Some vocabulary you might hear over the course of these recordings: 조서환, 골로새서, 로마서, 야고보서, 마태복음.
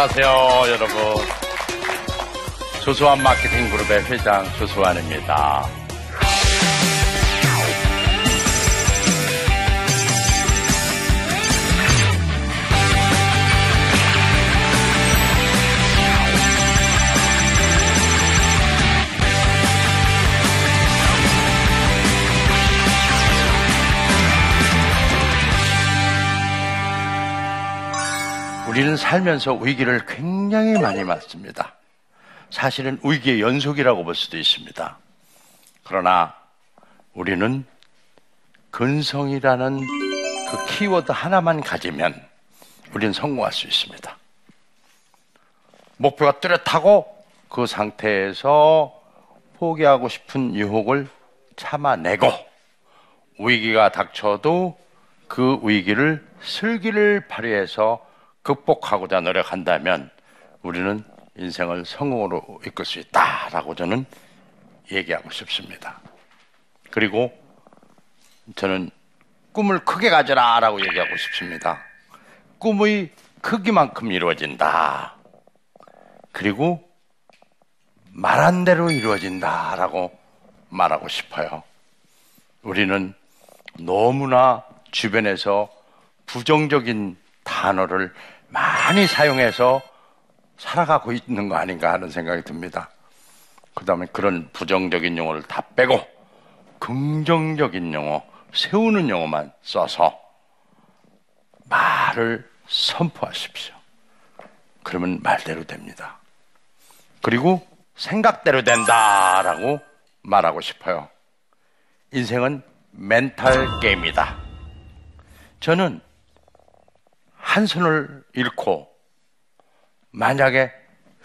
안녕하세요, 여러분. 조서환 마케팅 그룹의 회장 조서환입니다. 우리는 살면서 위기를 굉장히 많이 맞습니다. 사실은 위기의 연속이라고 볼 수도 있습니다. 그러나 우리는 근성이라는 그 키워드 하나만 가지면 우리는 성공할 수 있습니다. 목표가 뚜렷하고 그 상태에서 포기하고 싶은 유혹을 참아내고 위기가 닥쳐도 그 위기를 슬기를 발휘해서 극복하고자 노력한다면 우리는 인생을 성공으로 이끌 수 있다라고 저는 얘기하고 싶습니다. 그리고 저는 꿈을 크게 가져라라고 얘기하고 싶습니다. 꿈의 크기만큼 이루어진다. 그리고 말한 대로 이루어진다라고 말하고 싶어요. 우리는 너무나 주변에서 부정적인 단어를 많이 사용해서 살아가고 있는 거 아닌가 하는 생각이 듭니다. 그 다음에 그런 부정적인 용어를 다 빼고 긍정적인 용어, 세우는 용어만 써서 말을 선포하십시오. 그러면 말대로 됩니다. 그리고 생각대로 된다라고 말하고 싶어요. 인생은 멘탈 게임이다. 저는 한 손을 잃고 만약에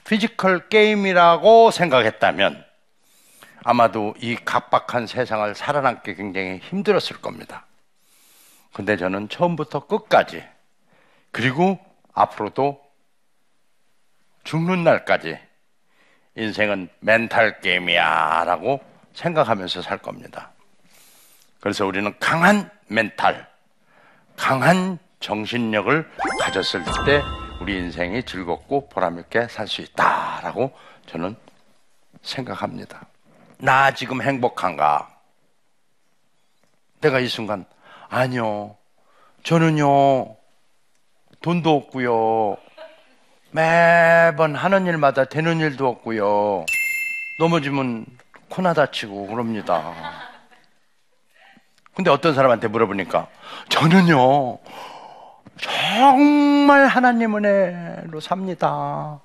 피지컬 게임이라고 생각했다면 아마도 이 각박한 세상을 살아남기 굉장히 힘들었을 겁니다. 근데 저는 처음부터 끝까지 그리고 앞으로도 죽는 날까지 인생은 멘탈 게임이야 라고 생각하면서 살 겁니다. 그래서 우리는 강한 멘탈, 강한 정신력을 가졌을 때 우리 인생이 즐겁고 보람있게 살 수 있다라고 저는 생각합니다. 나 지금 행복한가? 내가 이 순간 아니요, 저는요 돈도 없고요, 매번 하는 일마다 되는 일도 없고요, 넘어지면 코나 다치고 그럽니다. 근데 어떤 사람한테 물어보니까 저는요 정말 하나님 은혜로 삽니다.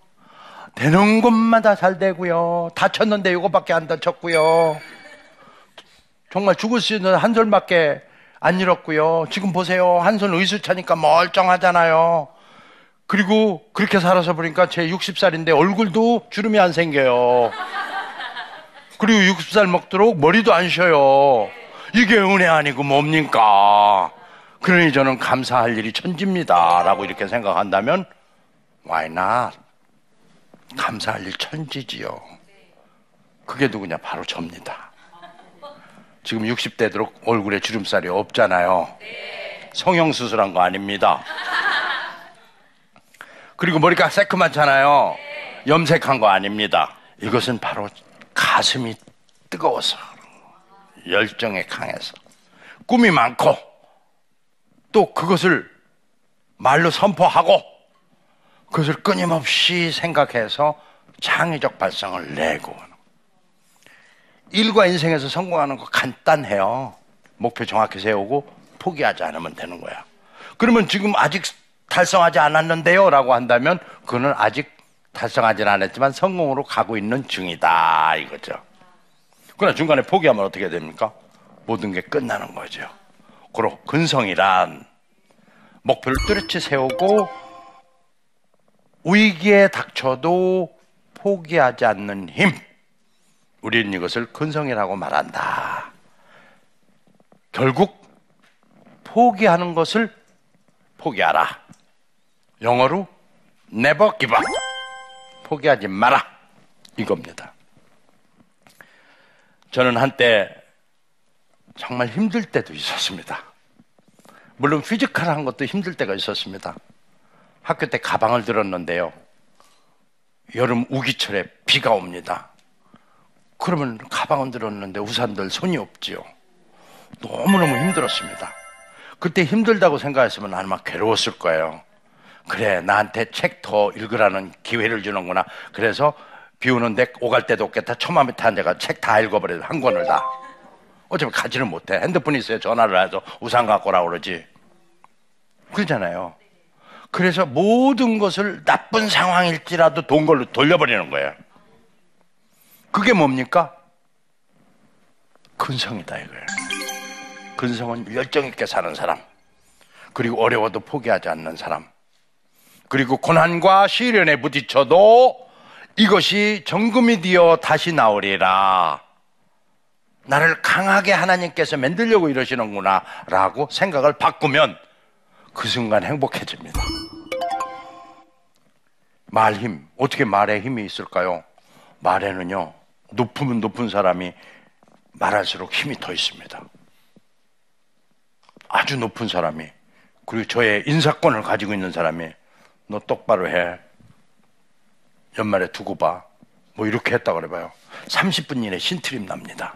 되는 것마다 잘 되고요, 다쳤는데 이거밖에 안 다쳤고요, 정말 죽을 수 있는 한 손밖에 안 잃었고요, 지금 보세요 한 손 의수차니까 멀쩡하잖아요. 그리고 그렇게 살아서 보니까 제 60살인데 얼굴도 주름이 안 생겨요. 그리고 60살 먹도록 머리도 안 쉬어요. 이게 은혜 아니고 뭡니까? 그러니 저는 감사할 일이 천지입니다 라고 이렇게 생각한다면 why not? 감사할 일 천지지요. 그게 누구냐? 바로 접니다. 지금 60대 들어 얼굴에 주름살이 없잖아요. 성형수술한 거 아닙니다. 그리고 머리가 새까맣잖아요. 염색한 거 아닙니다. 이것은 바로 가슴이 뜨거워서, 열정에 강해서, 꿈이 많고 또 그것을 말로 선포하고 그것을 끊임없이 생각해서 창의적 발상을 내고. 일과 인생에서 성공하는 거 간단해요. 목표 정확히 세우고 포기하지 않으면 되는 거야. 그러면 지금 아직 달성하지 않았는데요 라고 한다면 그거는 아직 달성하지는 않았지만 성공으로 가고 있는 중이다 이거죠. 그러나 중간에 포기하면 어떻게 됩니까? 모든 게 끝나는 거죠. 그리고 근성이란 목표를 뚜렷이 세우고 위기에 닥쳐도 포기하지 않는 힘, 우리는 이것을 근성이라고 말한다. 결국 포기하는 것을 포기하라. 영어로 never give up, 포기하지 마라 이겁니다. 저는 한때 정말 힘들 때도 있었습니다. 물론 피지컬한 것도 힘들 때가 있었습니다. 학교 때 가방을 들었는데요, 여름 우기철에 비가 옵니다. 그러면 가방은 들었는데 우산들 손이 없지요. 너무너무 힘들었습니다. 그때 힘들다고 생각했으면 아마 괴로웠을 거예요. 그래, 나한테 책 더 읽으라는 기회를 주는구나. 그래서 비 오는데 오갈 데도 없겠다. 처마 밑에 앉아가 책 다 읽어버려요. 한 권을 다. 어차피 가지를 못해. 핸드폰이 있어요. 전화를 해서 우산 갖고 오라고 그러지. 그러잖아요. 그래서 모든 것을 나쁜 상황일지라도 돈 걸로 돌려버리는 거예요. 그게 뭡니까? 근성이다 이거예요. 근성은 열정 있게 사는 사람, 그리고 어려워도 포기하지 않는 사람, 그리고 고난과 시련에 부딪혀도 이것이 정금이 되어 다시 나오리라, 나를 강하게 하나님께서 만들려고 이러시는구나 라고 생각을 바꾸면 그 순간 행복해집니다. 말 힘, 어떻게 말에 힘이 있을까요? 말에는요, 높으면 높은 사람이 말할수록 힘이 더 있습니다. 아주 높은 사람이, 그리고 저의 인사권을 가지고 있는 사람이 너 똑바로 해, 연말에 두고 봐, 뭐 이렇게 했다고 그래봐요. 30분 이내 신트림 납니다.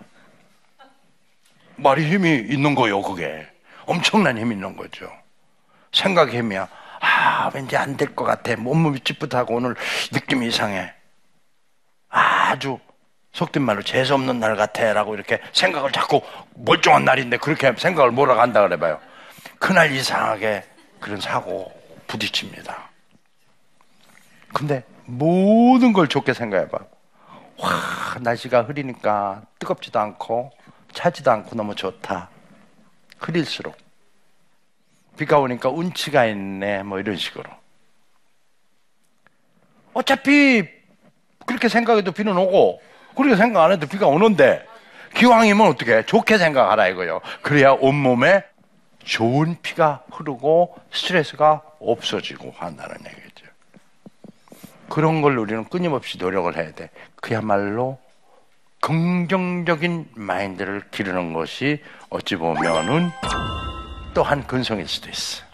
말이 힘이 있는 거예요. 그게 엄청난 힘이 있는 거죠. 생각의 힘이야. 아, 왠지 안 될 것 같아, 몸이 찌뿌하고 오늘 느낌이 이상해, 아주 속된 말로 재수없는 날 같아 라고 이렇게 생각을 자꾸, 멀쩡한 날인데 그렇게 생각을 몰아간다 그래봐요. 그날 이상하게 그런 사고 부딪힙니다. 근데 모든 걸 좋게 생각해봐요. 와, 날씨가 흐리니까 뜨겁지도 않고 차지도 않고 너무 좋다. 흐릴수록 비가 오니까 운치가 있네, 뭐 이런 식으로. 어차피 그렇게 생각해도 비는 오고 그렇게 생각 안 해도 비가 오는데 기왕이면 어떻게 해? 좋게 생각하라 이거예요. 그래야 온몸에 좋은 피가 흐르고 스트레스가 없어지고 한다는 얘기죠. 그런 걸 우리는 끊임없이 노력을 해야 돼. 그야말로 긍정적인 마인드를 기르는 것이 어찌 보면은 또한 근성일 수도 있어.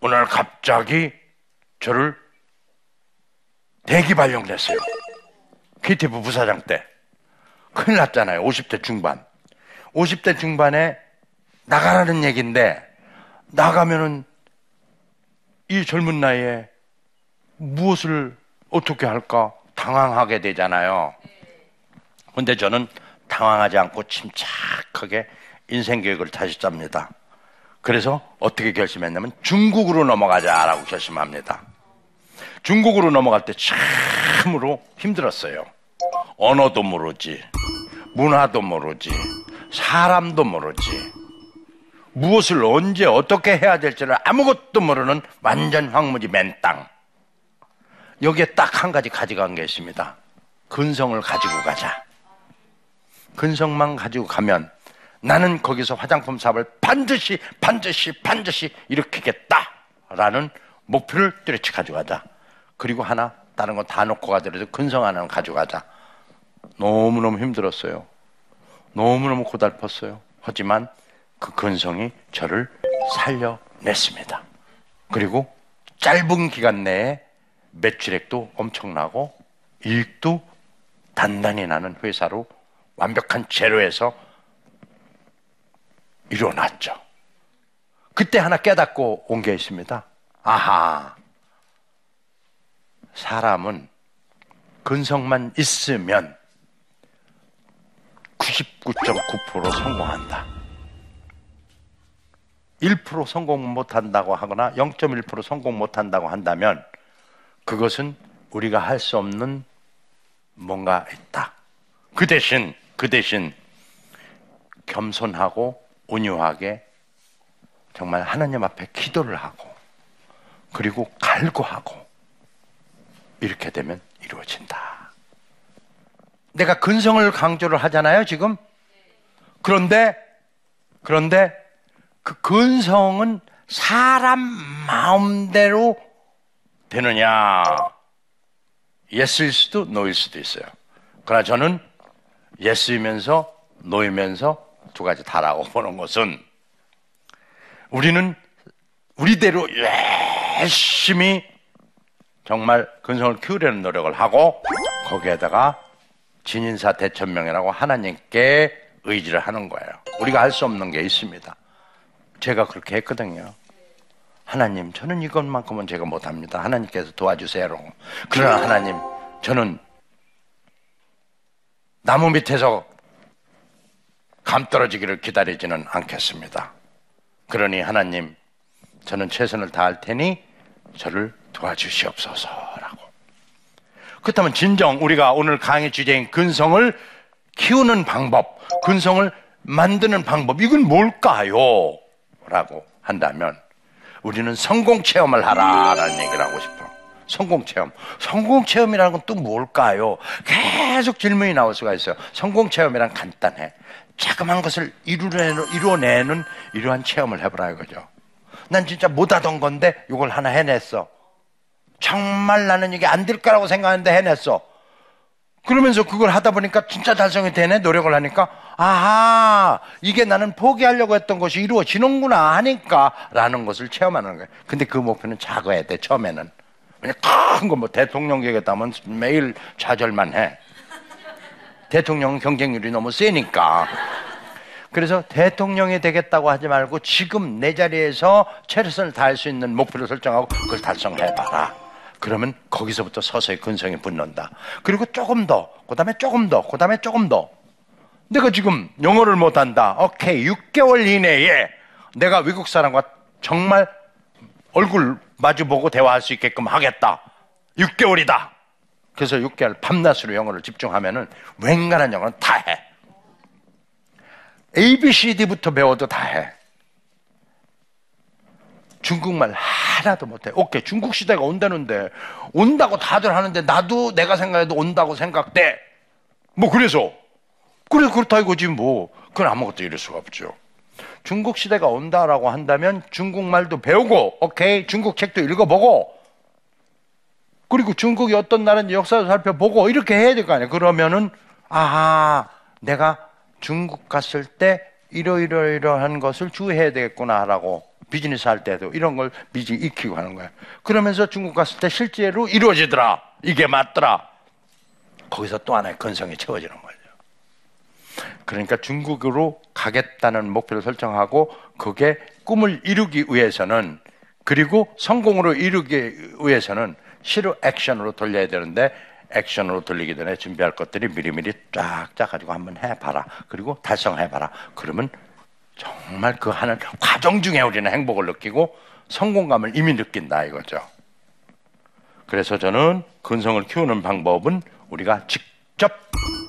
오늘 갑자기 저를 대기 발령됐어요. KTF 부사장 때 큰일 났잖아요. 50대 중반. 50대 중반에 나가라는 얘기인데, 나가면은 이 젊은 나이에 무엇을 어떻게 할까 당황하게 되잖아요. 근데 저는 당황하지 않고 침착하게 인생 계획을 다시 짭니다. 그래서 어떻게 결심했냐면 중국으로 넘어가자라고 결심합니다. 중국으로 넘어갈 때 참으로 힘들었어요. 언어도 모르지, 문화도 모르지, 사람도 모르지, 무엇을 언제 어떻게 해야 될지를 아무것도 모르는 완전 황무지 맨땅. 여기에 딱 한 가지 가져간 게 있습니다. 근성을 가지고 가자. 근성만 가지고 가면 나는 거기서 화장품 사업을 반드시 일으키겠다라는 목표를 뚜렷이 가져가자. 그리고 하나, 다른 거 다 놓고 가더라도 근성 하나는 가져가자. 너무너무 힘들었어요. 너무너무 고달팠어요. 하지만 그 근성이 저를 살려냈습니다. 그리고 짧은 기간 내에 매출액도 엄청나고 이익도 단단히 나는 회사로 완벽한 제로에서 일어났죠. 그때 하나 깨닫고 온 게 있습니다. 아하, 사람은 근성만 있으면 99.9% 성공한다. 1% 성공 못한다고 하거나 0.1% 성공 못한다고 한다면 그것은 우리가 할 수 없는 뭔가 있다. 그 대신 겸손하고 온유하게 정말 하나님 앞에 기도를 하고 그리고 갈구하고 이렇게 되면 이루어진다. 내가 근성을 강조를 하잖아요 지금. 그런데 그 근성은 사람 마음대로 되느냐, 예스일 수도 노일 수도 있어요. 그러나 저는 예스이면서 노이면서 두 가지 다라고 보는 것은, 우리는 우리대로 열심히 정말 근성을 키우려는 노력을 하고 거기에다가 진인사 대천명이라고 하나님께 의지를 하는 거예요. 우리가 알 수 없는 게 있습니다. 제가 그렇게 했거든요. 하나님, 저는 이것만큼은 제가 못합니다. 하나님께서 도와주세요. 그러나 하나님, 저는 나무 밑에서 감 떨어지기를 기다리지는 않겠습니다. 그러니 하나님, 저는 최선을 다할 테니 저를 도와주시옵소서라고. 그렇다면 진정 우리가 오늘 강의 주제인 근성을 키우는 방법, 근성을 만드는 방법, 이건 뭘까요? 라고 한다면 우리는 성공체험을 하라라는 얘기를 하고 싶어요. 성공체험. 성공체험이라는 건 또 뭘까요? 계속 질문이 나올 수가 있어요. 성공체험이란 간단해. 자그마한 것을 이루어내는 이러한 체험을 해보라 이거죠. 난 진짜 못하던 건데 이걸 하나 해냈어. 정말 나는 이게 안 될 거라고 생각했는데 해냈어. 그러면서 그걸 하다 보니까 진짜 달성이 되네. 노력을 하니까 아하, 이게 나는 포기하려고 했던 것이 이루어지는구나 하니까 라는 것을 체험하는 거예요. 근데 그 목표는 작아야 돼. 처음에는 그냥 큰 거 뭐 대통령 되겠다면 매일 좌절만 해. 대통령은 경쟁률이 너무 세니까. 그래서 대통령이 되겠다고 하지 말고 지금 내 자리에서 최선을 다할 수 있는 목표를 설정하고 그걸 달성해봐라. 그러면 거기서부터 서서히 근성이 붙는다. 그리고 조금 더, 그 다음에 조금 더, 그 다음에 조금 더. 내가 지금 영어를 못한다. 오케이, 6개월 이내에 내가 외국 사람과 정말 얼굴 마주보고 대화할 수 있게끔 하겠다. 6개월이다. 그래서 6개월 밤낮으로 영어를 집중하면은 웬간한 영어는 다 해. ABCD부터 배워도 다 해. 중국말 하나도 못해. 오케이, 중국 시대가 온다는데 온다고 다들 하는데 나도 내가 생각해도 온다고 생각돼. 뭐 그래서 그렇다 이거지 뭐. 그건 아무것도 이럴 수가 없죠. 중국 시대가 온다라고 한다면 중국말도 배우고, 오케이, 중국 책도 읽어보고, 그리고 중국이 어떤 나라인지 역사도 살펴보고 이렇게 해야 될 거 아니야. 그러면은 아하, 내가 중국 갔을 때 이러이러한 것을 주의해야 되겠구나라고 비즈니스 할 때도 이런 걸 미리 익히고 하는 거야. 그러면서 중국 갔을 때 실제로 이루어지더라. 이게 맞더라. 거기서 또 하나의 근성이 채워지는 거죠. 그러니까 중국으로 가겠다는 목표를 설정하고 그게 꿈을 이루기 위해서는, 그리고 성공으로 이루기 위해서는 실로 액션으로 돌려야 되는데 액션으로 돌리기 전에 준비할 것들이 미리미리 쫙쫙 가지고 한번 해봐라. 그리고 달성해봐라. 그러면 정말 그 하는 과정 중에 우리는 행복을 느끼고 성공감을 이미 느낀다 이거죠. 그래서 저는 근성을 키우는 방법은 우리가 직접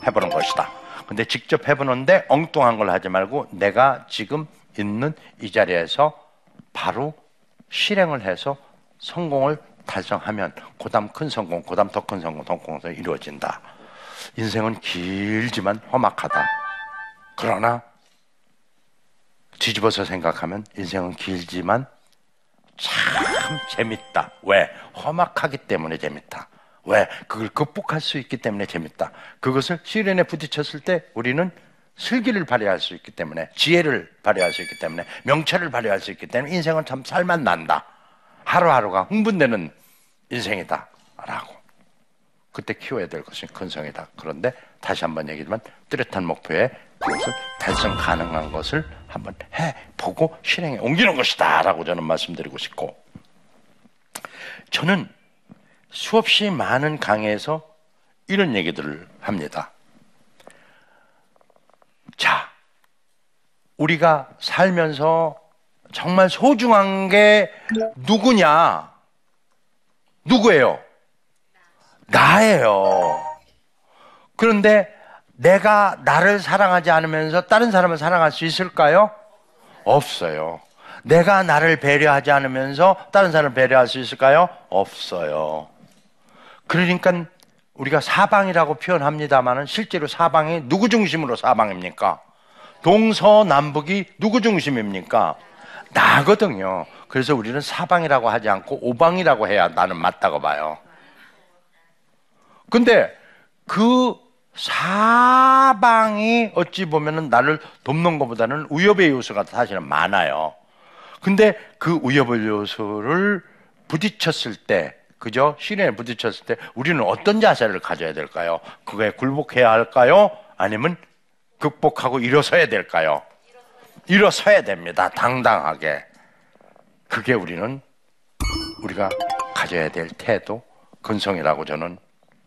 해보는 것이다. 근데 직접 해보는데 엉뚱한 걸 하지 말고 내가 지금 있는 이 자리에서 바로 실행을 해서 성공을 달성하면 그 다음 큰 성공, 그 다음 더 큰 성공, 더 큰 성공이 이루어진다. 인생은 길지만 험악하다. 그러나 뒤집어서 생각하면 인생은 길지만 참 재밌다. 왜? 험악하기 때문에 재밌다. 왜? 그걸 극복할 수 있기 때문에 재밌다. 그것을 시련에 부딪혔을 때 우리는 슬기를 발휘할 수 있기 때문에, 지혜를 발휘할 수 있기 때문에, 명철을 발휘할 수 있기 때문에 인생은 참 살만 난다. 하루하루가 흥분되는 인생이다 라고. 그때 키워야 될 것은 근성이다. 그런데 다시 한번 얘기지만 뚜렷한 목표에 그것을 달성 가능한 것을 한번 해보고 실행에 옮기는 것이다 라고 저는 말씀드리고 싶고, 저는 수없이 많은 강의에서 이런 얘기들을 합니다. 자, 우리가 살면서 정말 소중한 게 누구냐? 누구예요? 나예요. 그런데 내가 나를 사랑하지 않으면서 다른 사람을 사랑할 수 있을까요? 없어요. 내가 나를 배려하지 않으면서 다른 사람을 배려할 수 있을까요? 없어요. 그러니까 우리가 사방이라고 표현합니다만 실제로 사방이 누구 중심으로 사방입니까? 동서남북이 누구 중심입니까? 나거든요. 그래서 우리는 사방이라고 하지 않고 오방이라고 해야 나는 맞다고 봐요. 근데 그 사방이 어찌 보면은 나를 돕는 것보다는 위협의 요소가 사실은 많아요. 근데 그 위협의 요소를 부딪혔을 때 그죠? 시련에 부딪혔을 때 우리는 어떤 자세를 가져야 될까요? 그거에 굴복해야 할까요? 아니면 극복하고 일어서야 될까요? 일어서야 됩니다. 당당하게. 그게 우리는 우리가 가져야 될 태도, 근성이라고 저는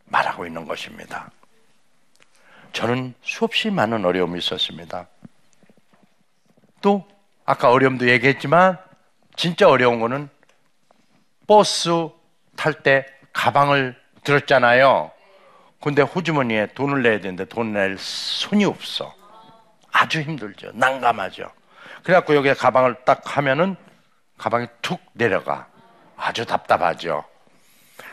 말하고 있는 것입니다. 저는 수없이 많은 어려움이 있었습니다. 또 아까 어려움도 얘기했지만 진짜 어려운 거는 버스 탈 때 가방을 들었잖아요. 근데 호주머니에 돈을 내야 되는데 돈 낼 손이 없어. 아주 힘들죠. 난감하죠. 그래갖고 여기에 가방을 딱 하면은 가방이 툭 내려가. 아주 답답하죠.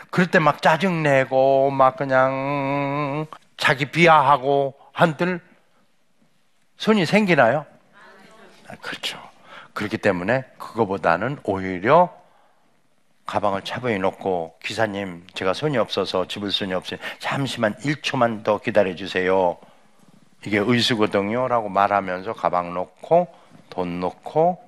그럴 때 막 짜증내고 막 그냥 자기 비하하고 한들 손이 생기나요? 그렇죠. 그렇기 때문에 그거보다는 오히려 가방을 차분히 놓고 기사님 제가 손이 없어서 집을 손이 없으니 잠시만 1초만 더 기다려주세요. 이게 의수거든요 라고 말하면서 가방 놓고 돈 놓고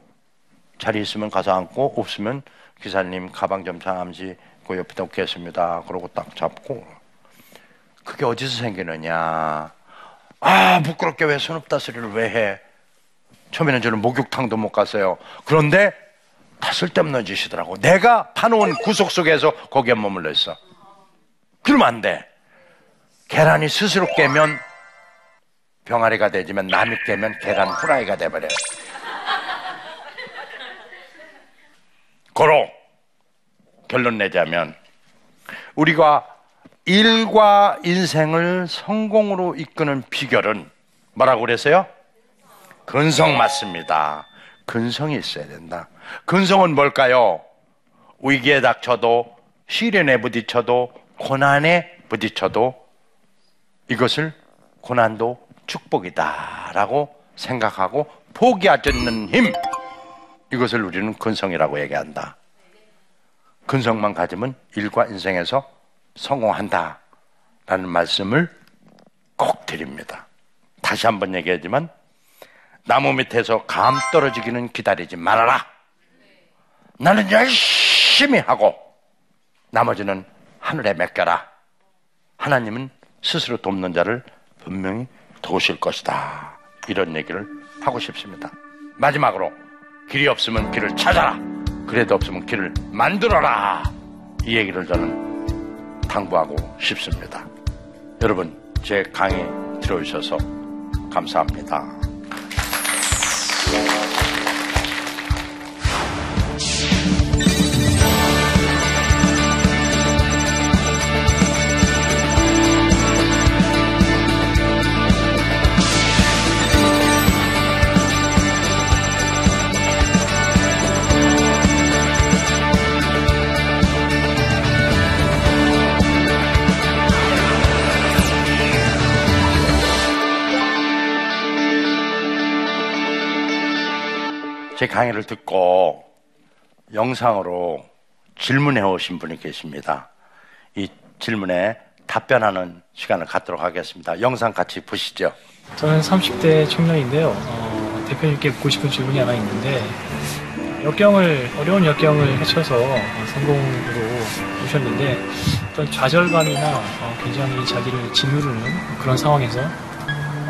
자리 있으면 가서 앉고 없으면 기사님 가방 좀 잠시 그 옆에 놓겠습니다. 그러고 딱 잡고. 그게 어디서 생기느냐. 아 부끄럽게 왜 손 없다 소리를 왜 해. 처음에는 저는 목욕탕도 못 갔어요. 그런데 다 쓸데없는 짓이더라고. 내가 파놓은 구속 속에서 거기에 머물러 있어. 그러면 안 돼. 계란이 스스로 깨면 병아리가 되지만 남이 깨면 계란 후라이가 돼버려. 고로 결론 내자면 우리가 일과 인생을 성공으로 이끄는 비결은 뭐라고 그랬어요? 근성 맞습니다. 근성이 있어야 된다. 근성은 뭘까요? 위기에 닥쳐도 시련에 부딪혀도 고난에 부딪혀도 이것을 고난도 축복이다 라고 생각하고 포기하지 않는 힘, 이것을 우리는 근성이라고 얘기한다. 근성만 가지면 일과 인생에서 성공한다 라는 말씀을 꼭 드립니다. 다시 한번 얘기하지만 나무 밑에서 감 떨어지기는 기다리지 말아라. 나는 열심히 하고 나머지는 하늘에 맡겨라. 하나님은 스스로 돕는 자를 분명히 도우실 것이다. 이런 얘기를 하고 싶습니다. 마지막으로 길이 없으면 길을 찾아라. 그래도 없으면 길을 만들어라. 이 얘기를 저는 당부하고 싶습니다. 여러분 제 강의 들어주셔서 감사합니다. 제 강의를 듣고 영상으로 질문해 오신 분이 계십니다. 이 질문에 답변하는 시간을 갖도록 하겠습니다. 영상 같이 보시죠. 저는 30대 청년인데요. 대표님께 묻고 싶은 질문이 하나 있는데 어려운 역경을 헤쳐서 성공으로 오셨는데 어떤 좌절감이나 굉장히 자기를 짓누르는 그런 상황에서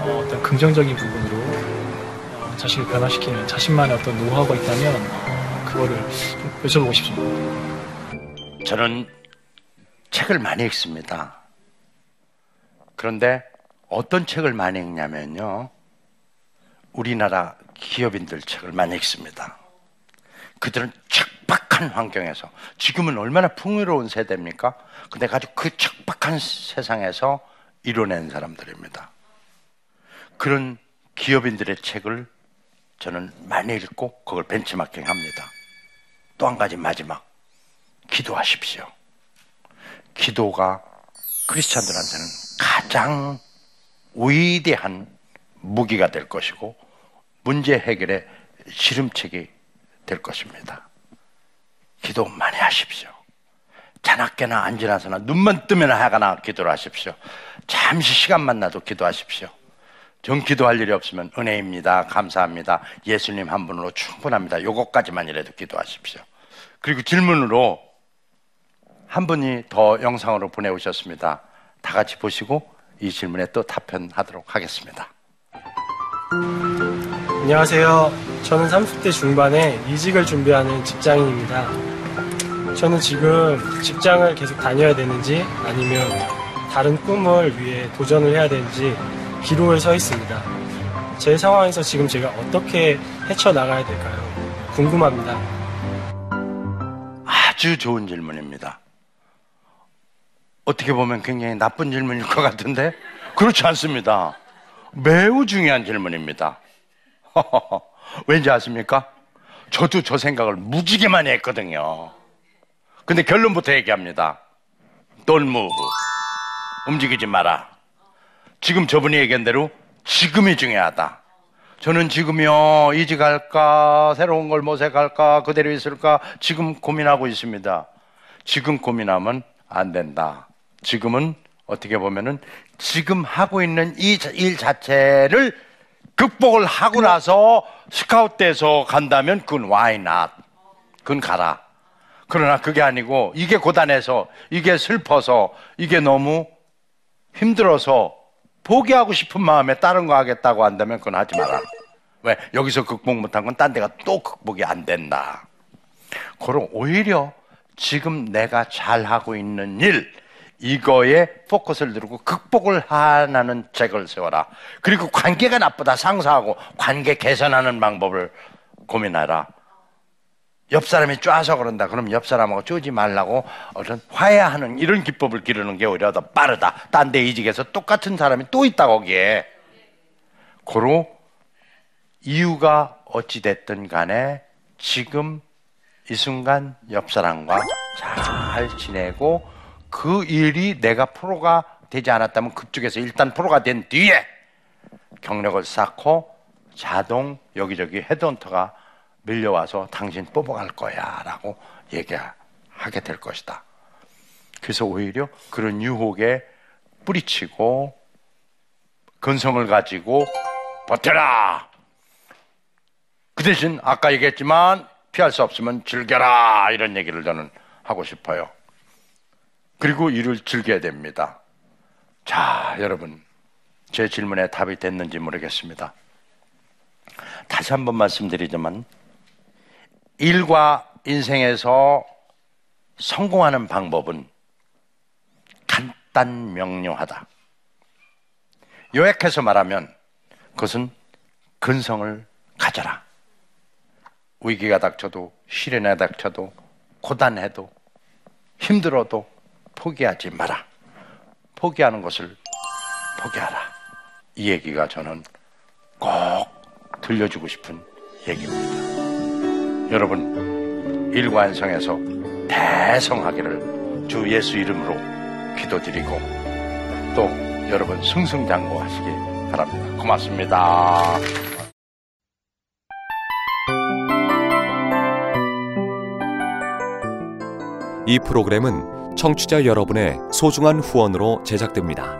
어떤 긍정적인 부분으로 자신을 변화시키는 자신만의 어떤 노하우가 있다면 그거를 좀 여쭤보고 싶습니다. 저는 책을 많이 읽습니다. 그런데 어떤 책을 많이 읽냐면요, 우리나라 기업인들 책을 많이 읽습니다. 그들은 척박한 환경에서, 지금은 얼마나 풍요로운 세대입니까? 근데 아주 그 척박한 세상에서 이뤄낸 사람들입니다. 그런 기업인들의 책을 저는 많이 읽고 그걸 벤치마킹 합니다. 또 한 가지 마지막, 기도하십시오. 기도가 크리스찬들한테는 가장 위대한 무기가 될 것이고 문제 해결의 시름책이 될 것입니다. 기도 많이 하십시오. 자나깨나 안지나서나 눈만 뜨면 하거나 기도를 하십시오. 잠시 시간만 나도 기도하십시오. 전 기도할 일이 없으면 은혜입니다. 감사합니다. 예수님 한 분으로 충분합니다. 요것까지만이라도 기도하십시오. 그리고 질문으로 한 분이 더 영상으로 보내오셨습니다. 다 같이 보시고 이 질문에 또 답변하도록 하겠습니다. 안녕하세요. 저는 30대 중반에 이직을 준비하는 직장인입니다. 저는 지금 직장을 계속 다녀야 되는지 아니면 다른 꿈을 위해 도전을 해야 되는지 기로에 서 있습니다. 제 상황에서 지금 제가 어떻게 헤쳐나가야 될까요? 궁금합니다. 아주 좋은 질문입니다. 어떻게 보면 굉장히 나쁜 질문일 것 같은데 그렇지 않습니다. 매우 중요한 질문입니다. 왠지 아십니까? 저도 저 생각을 무지개 많이 했거든요. 근데 결론부터 얘기합니다. Don't move. 움직이지 마라. 지금 저분이 얘기한 대로 지금이 중요하다. 저는 지금요, 이직할까, 새로운 걸 모색할까, 그대로 있을까, 지금 고민하고 있습니다. 지금 고민하면 안 된다. 지금은 어떻게 보면은 지금 하고 있는 이 일 자체를 극복을 하고 나서 스카웃돼서 간다면 그건 why not? 그건 가라. 그러나 그게 아니고 이게 고단해서, 이게 슬퍼서, 이게 너무 힘들어서 포기하고 싶은 마음에 다른 거 하겠다고 한다면 그건 하지 마라. 왜? 여기서 극복 못한 건 딴 데가 또 극복이 안 된다. 그럼 오히려 지금 내가 잘하고 있는 일, 이거에 포커스를 두고 극복을 하라는 책을 세워라. 그리고 관계가 나쁘다 상사하고 관계 개선하는 방법을 고민하라. 옆 사람이 쪼아서 그런다. 그럼 옆 사람하고 쪼지 말라고 어떤 화해하는 이런 기법을 기르는 게 오히려 더 빠르다. 딴 데 이직해서 똑같은 사람이 또 있다 거기에. 고로 이유가 어찌 됐든 간에 지금 이 순간 옆 사람과 잘 지내고 그 일이 내가 프로가 되지 않았다면 그쪽에서 일단 프로가 된 뒤에 경력을 쌓고 자동 여기저기 헤드헌터가 밀려와서 당신 뽑아갈 거야 라고 얘기하게 될 것이다. 그래서 오히려 그런 유혹에 뿌리치고 근성을 가지고 버텨라. 그 대신 아까 얘기했지만 피할 수 없으면 즐겨라 이런 얘기를 저는 하고 싶어요. 그리고 일을 즐겨야 됩니다. 자, 여러분 제 질문에 답이 됐는지 모르겠습니다. 다시 한번 말씀드리지만 일과 인생에서 성공하는 방법은 간단 명료하다. 요약해서 말하면 그것은 근성을 가져라. 위기가 닥쳐도 시련이 닥쳐도 고단해도 힘들어도 포기하지 마라. 포기하는 것을 포기하라. 이 얘기가 저는 꼭 들려주고 싶은 얘기입니다. 여러분 일과 인생에서 대성하기를 주 예수 이름으로 기도드리고 또 여러분 승승장구하시기 바랍니다. 고맙습니다. 이 프로그램은 청취자 여러분의 소중한 후원으로 제작됩니다.